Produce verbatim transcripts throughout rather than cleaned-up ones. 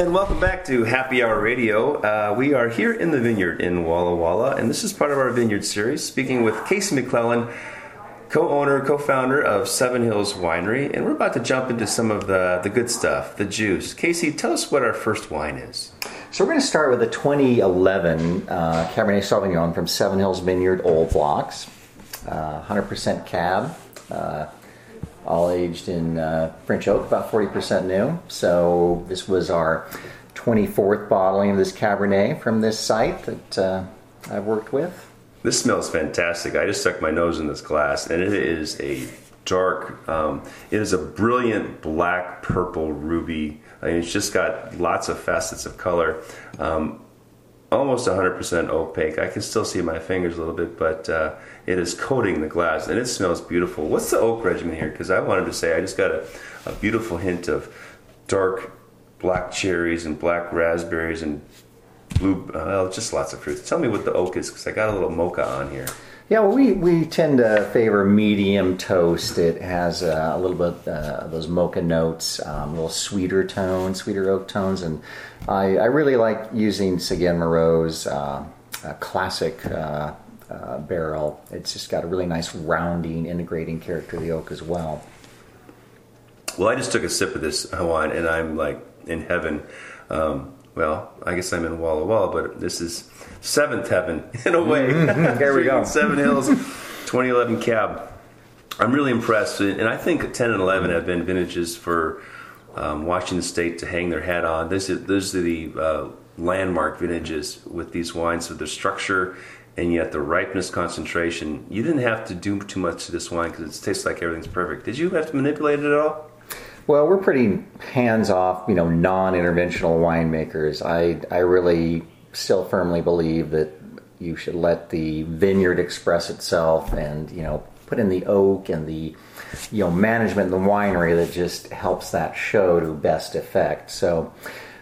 And welcome back to Happy Hour Radio. Uh, we are here in the vineyard in Walla Walla, and this is part of our vineyard series, speaking with Casey McClellan, co-owner, co-founder of Seven Hills Winery, and we're about to jump into some of the, the good stuff, the juice. Casey, tell us what our first wine is. So we're going to start with a twenty eleven uh, Cabernet Sauvignon from Seven Hills Vineyard Old Blocks, uh, one hundred percent Cab, uh, all aged in uh, French oak, about forty percent new. So this was our twenty-fourth bottling of this Cabernet from this site that uh, I've worked with. This smells fantastic. I just stuck my nose in this glass, and it is a dark, um, it is a brilliant black, purple, ruby. I mean, it's just got lots of facets of color. Um, almost one hundred percent opaque. I can still see my fingers a little bit, but uh, it is coating the glass, and it smells beautiful. What's the oak regimen here? Because I wanted to say I just got a, a beautiful hint of dark black cherries and black raspberries and blue, uh, just lots of fruits. Tell me what the oak is, because I got a little mocha on here. Yeah, well, we, we tend to favor medium toast. It has uh, a little bit uh, of those mocha notes, um, a little sweeter tone, sweeter oak tones. And I, I really like using Seguin Moreau's uh, uh, classic uh, uh, barrel. It's just got a really nice rounding, integrating character of the oak as well. Well, I just took a sip of this wine, and I'm like in heaven. Um, Well, I guess I'm in Walla Walla, but this is seventh heaven in a way. Mm-hmm. Here we go. Seven Hills, twenty eleven Cab. I'm really impressed, and I think ten and eleven have been vintages for um, Washington State to hang their hat on. This is, those are the uh, landmark vintages with these wines, with their structure and yet the ripeness concentration. You didn't have to do too much to this wine because it tastes like everything's perfect. Did you have to manipulate it at all? Well, we're pretty hands-off, you know, non-interventional winemakers. I I really still firmly believe that you should let the vineyard express itself, and you know, put in the oak and the, you know, management in the winery that just helps that show to best effect. So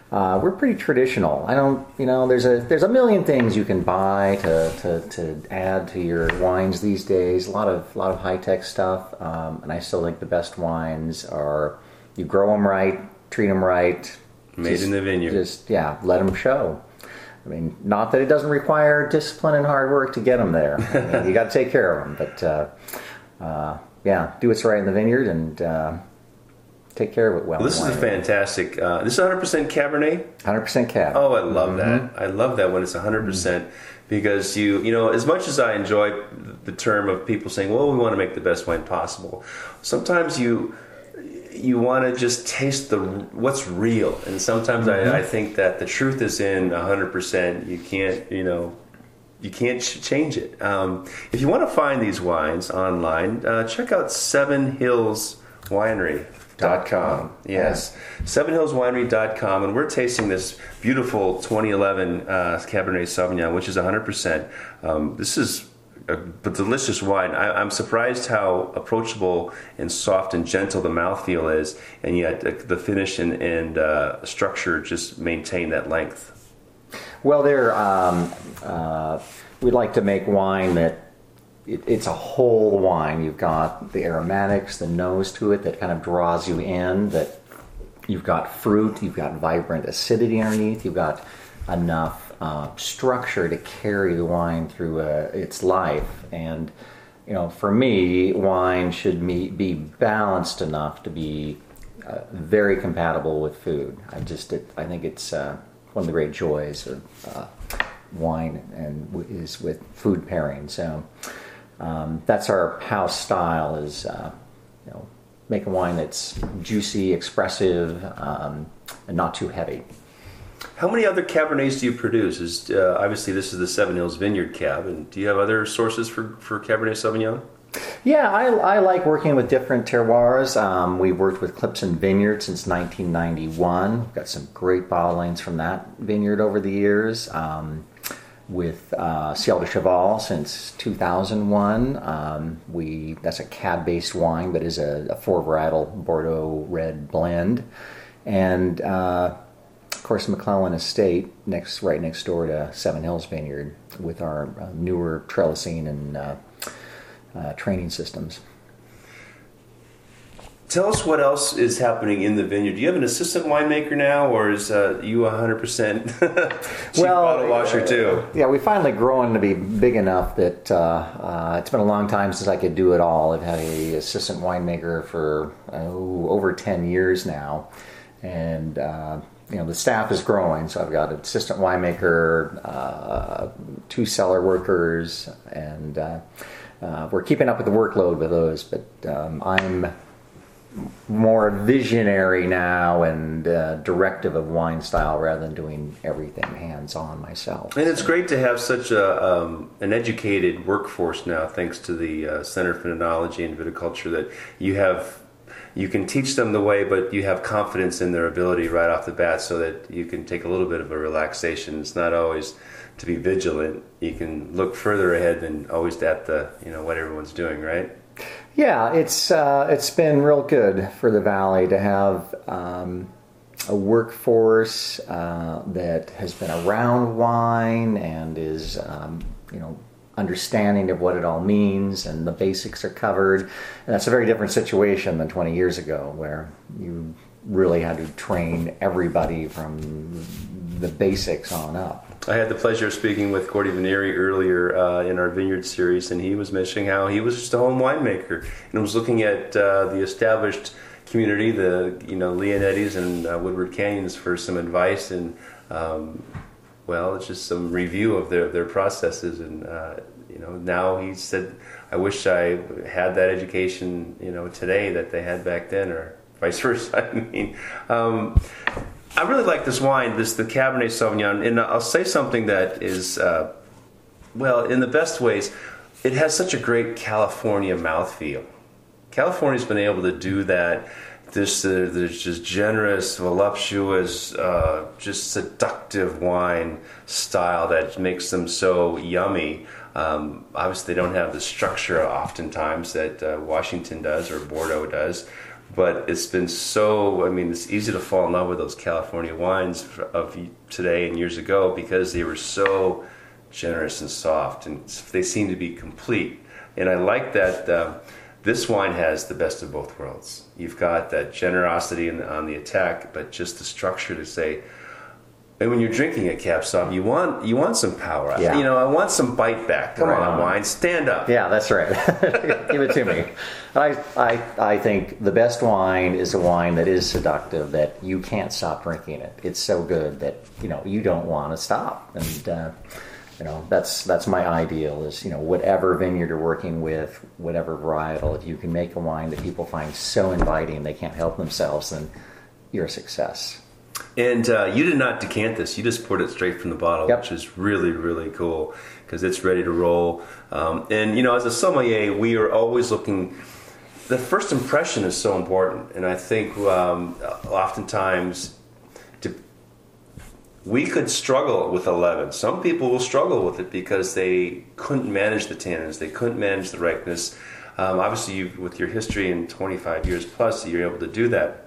uh, we're pretty traditional. I don't, you know, there's a there's a million things you can buy to to, to add to your wines these days. A lot of a lot of high-tech stuff, um, and I still think the best wines are. You grow them right, treat them right. Made just, in the vineyard. Just, yeah, let them show. I mean, not that it doesn't require discipline and hard work to get them there. I mean, you got to take care of them. But, uh, uh, yeah, do what's right in the vineyard and uh, take care of it well. well this is a fantastic, uh, this is one hundred percent Cabernet? one hundred percent Cab. Oh, I love mm-hmm. that. I love that when it's one hundred percent. Mm-hmm. Because you, you know, as much as I enjoy the term of people saying, well, we want to make the best wine possible, sometimes you... you want to just taste the what's real, and sometimes mm-hmm. I, I think that the truth is in one hundred percent. You can't, you know, you can't ch- change it. Um, if you want to find these wines online, uh, check out seven hills winery dot com. Yes, yeah. seven hills winery dot com, and we're tasting this beautiful twenty eleven uh, Cabernet Sauvignon, which is one hundred percent. Um, this is. A delicious wine. I, I'm surprised how approachable and soft and gentle the mouthfeel is, and yet the finish and, and uh, structure just maintain that length. Well, there um, uh, we'd like to make wine that it, it's a whole wine. You've got the aromatics, the nose to it that kind of draws you in. That you've got fruit, you've got vibrant acidity underneath, you've got enough. Uh, structure to carry the wine through uh, its life, and you know, for me, wine should be, be balanced enough to be uh, very compatible with food. I just, it, I think it's uh, one of the great joys of uh, wine, and w- is with food pairing. So um, that's our house style: is uh, you know, make a wine that's juicy, expressive, um, and not too heavy. How many other Cabernets do you produce? Is uh, obviously this is the Seven Hills Vineyard Cab, and do you have other sources for, for Cabernet Sauvignon? Yeah, I, I like working with different terroirs. Um, we've worked with Clipson Vineyard since nineteen ninety-one. We've got some great bottlings from that vineyard over the years. Um, with uh, Ciel de Cheval since two thousand one. Um, we that's a cab-based wine, but is a, a four-varietal Bordeaux red blend, and. Uh, Of course, McClellan Estate, next, right next door to Seven Hills Vineyard, with our uh, newer trellising and uh, uh, training systems. Tell us what else is happening in the vineyard. Do you have an assistant winemaker now, or is uh, you one hundred percent chief well, bottle washer too? Yeah, we finally grown to be big enough that uh, uh, it's been a long time since I could do it all. I've had an assistant winemaker for oh, over ten years now, and uh, you know the staff is growing. So I've got an assistant winemaker, uh, two cellar workers, and uh, uh, we're keeping up with the workload with those. But um, I'm more visionary now and uh, directive of wine style rather than doing everything hands-on myself. And it's great to have such a um, an educated workforce now, thanks to the uh, Center for Enology and Viticulture, that you have you can teach them the way, but you have confidence in their ability right off the bat, so that you can take a little bit of a relaxation. It's not always to be vigilant. You can look further ahead than always at the you know what everyone's doing, right? Yeah, it's uh, it's been real good for the Valley to have um, a workforce uh, that has been around wine and is um, you know understanding of what it all means, and the basics are covered. And that's a very different situation than twenty years ago, where you really had to train everybody from the basics on up. I had the pleasure of speaking with Gordy Veneri earlier uh, in our vineyard series, and he was mentioning how he was just a home winemaker and was looking at uh, the established community, the you know Leonettis and uh, Woodward Canyons, for some advice and um, well, it's just some review of their their processes. And uh, you know now he said, "I wish I had that education you know today that they had back then, or vice versa." I mean. Um, I really like this wine, this the Cabernet Sauvignon, and I'll say something that is, uh, well, in the best ways, it has such a great California mouthfeel. California's been able to do that. This, uh, there's just generous, voluptuous, uh, just seductive wine style that makes them so yummy. Um, obviously, they don't have the structure oftentimes that uh, Washington does or Bordeaux does. But it's been so, I mean, it's easy to fall in love with those California wines of today and years ago because they were so generous and soft, and they seem to be complete. And I like that uh, this wine has the best of both worlds. You've got that generosity in the, on the attack, but just the structure to say, and when you're drinking a Cab Sauv, you want you want some power. Yeah. You know, I want some bite back. Come on, on, wine, stand up. Yeah, that's right. Give it to me. I I I think the best wine is a wine that is seductive, that you can't stop drinking it. It's so good that you know you don't want to stop. And uh, you know that's that's my ideal is you know whatever vineyard you're working with, whatever varietal, if you can make a wine that people find so inviting they can't help themselves, then you're a success. And uh, you did not decant this. You just poured it straight from the bottle, yep. Which is really, really cool because it's ready to roll. Um, and, you know, as a sommelier, we are always looking. The first impression is so important. And I think um, oftentimes to, we could struggle with eleven. Some people will struggle with it because they couldn't manage the tannins. They couldn't manage the ripeness. Um, obviously, you, with your history in twenty-five years plus, you're able to do that.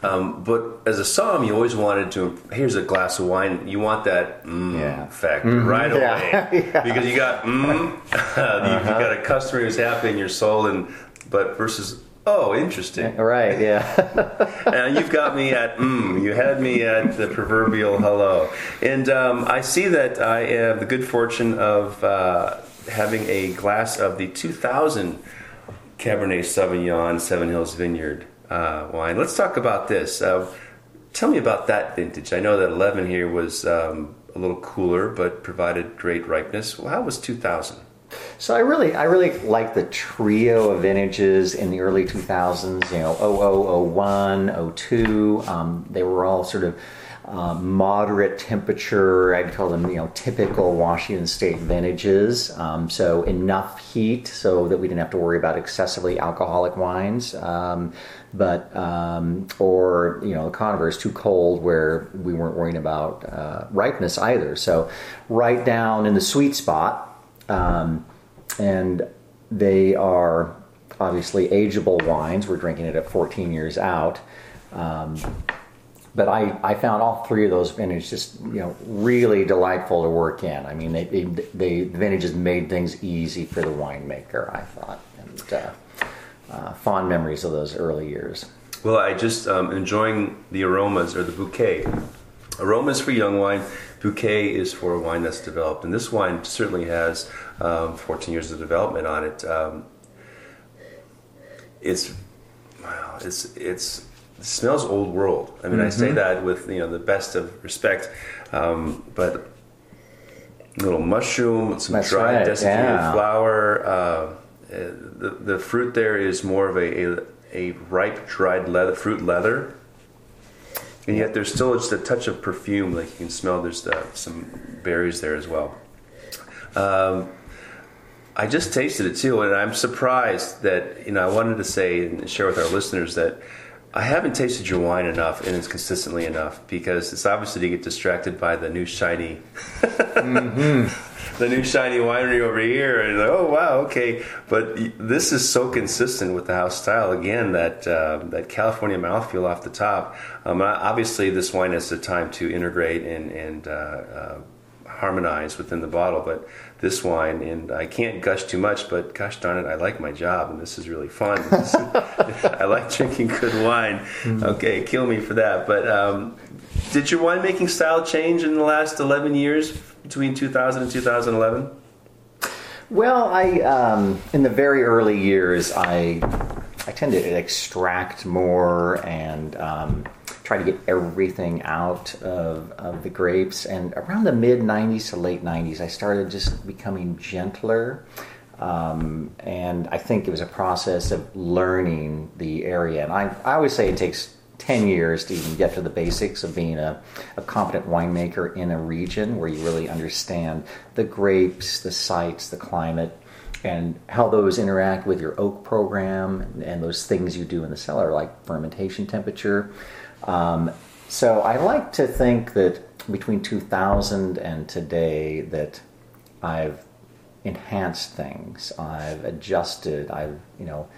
Um, but as a somm, you always wanted to, here's a glass of wine, you want that mmm yeah. effect mm-hmm. right yeah. away. yeah. Because you got mmm, uh-huh. you got a customer who's happy in your soul, and but versus, oh, interesting. Right, yeah. And you've got me at mmm, you had me at the proverbial hello. And um, I see that I have the good fortune of uh, having a glass of the two thousand Cabernet Sauvignon Seven Hills Vineyard. Uh, wine. Let's talk about this. Uh, tell me about that vintage. I know that eleven here was um, a little cooler, but provided great ripeness. Well, how was two thousand? So I really, I really like the trio of vintages in the early two thousands. You know, oh oh, oh one, oh two. Um, they were all sort of uh, moderate temperature. I'd call them, you know, typical Washington State vintages. Um, so enough heat so that we didn't have to worry about excessively alcoholic wines. Um, But, um, or, you know, the converse, too cold where we weren't worrying about uh, ripeness either. So right down in the sweet spot, um, and they are obviously ageable wines. We're drinking it at fourteen years out. Um, but I, I found all three of those vintages just, you know, really delightful to work in. I mean, they, they, they the vintages made things easy for the winemaker, I thought. And, uh, uh, fond memories of those early years. Well, I just um, enjoying the aromas or the bouquet. Aromas for young wine, bouquet is for a wine that's developed, and this wine certainly has um, fourteen years of development on it. Um, it's wow, it's it's it smells old world. I mean, mm-hmm. I say that with you know the best of respect, um, but a little mushroom, some that's dried right. desiccated yeah. flower. Uh, the the fruit there is more of a a, a ripe dried leather fruit leather. And yet there's still just a touch of perfume, like you can smell there's the, some berries there as well. Um, I just tasted it too, and I'm surprised that, you know, I wanted to say and share with our listeners that I haven't tasted your wine enough and it's consistently enough, because it's obviously to get distracted by the new shiny, mm-hmm. the new shiny winery over here, and oh wow, okay. But this is so consistent with the house style again, that uh, that California mouthfeel off the top. Um, obviously, this wine has the time to integrate and and uh, uh, harmonize within the bottle, but this wine, and I can't gush too much, but gosh darn it, I like my job, and this is really fun. This, I like drinking good wine. Mm-hmm. Okay, kill me for that. But um, did your winemaking style change in the last eleven years between two thousand and twenty eleven? Well, I um, in the very early years, I I tend to extract more and um, try to get everything out of, of the grapes. And around the mid nineties to late nineties, I started just becoming gentler. Um, and I think it was a process of learning the area. And I, I always say it takes ten years to even get to the basics of being a, a competent winemaker in a region where you really understand the grapes, the sites, the climate, and how those interact with your oak program and, and those things you do in the cellar, like fermentation temperature. Um, so I like to think that between two thousand and today that I've enhanced things, I've adjusted, I've, you know,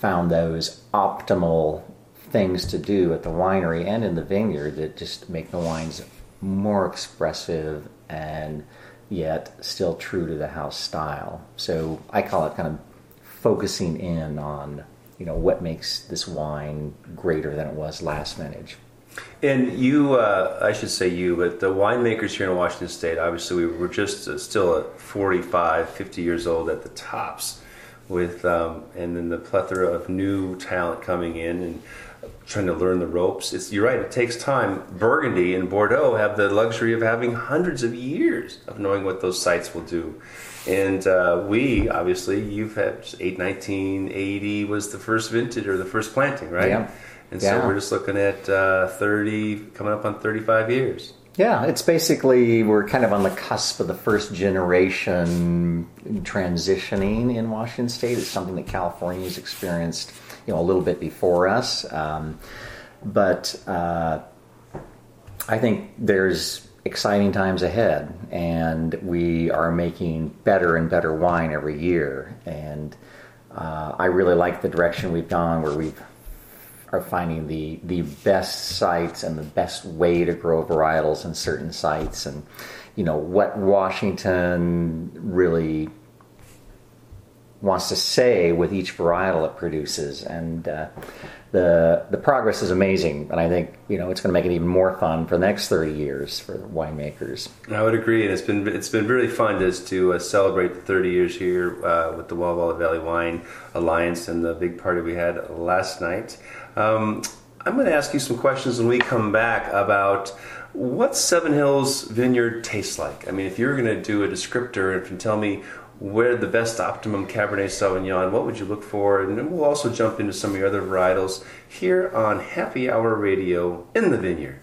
found those optimal things to do at the winery and in the vineyard that just make the wines more expressive and yet still true to the house style. So I call it kind of focusing in on, you know, what makes this wine greater than it was last vintage. And you, uh, I should say you, but the winemakers here in Washington State, obviously we were just uh, still at forty-five, fifty years old at the tops, with um, and then the plethora of new talent coming in and trying to learn the ropes. It's, you're right, it takes time. Burgundy and Bordeaux have the luxury of having hundreds of years of knowing what those sites will do. And uh, we, obviously, you've had eight nineteen eighty was the first vintage or the first planting, right? Yeah. And so yeah. we're just looking at uh, thirty, coming up on thirty-five years. Yeah, it's basically, we're kind of on the cusp of the first generation transitioning in Washington State. It's something that California's experienced, you know, a little bit before us. Um, but uh, I think there's exciting times ahead, and we are making better and better wine every year. And uh, I really like the direction we've gone, where we are finding the the best sites and the best way to grow varietals in certain sites, and you know what Washington really wants to say with each varietal it produces. And uh, the the progress is amazing, and I think you know it's going to make it even more fun for the next thirty years for winemakers. I would agree, and it's been it's been really fun just to uh, celebrate the thirty years here uh, with the Walla Walla Valley Wine Alliance and the big party we had last night. Um, I'm going to ask you some questions when we come back about what Seven Hills Vineyard tastes like. I mean, if you're going to do a descriptor and can tell me where the best optimum Cabernet Sauvignon, what would you look for? And then we'll also jump into some of your other varietals here on Happy Hour Radio in the Vineyard.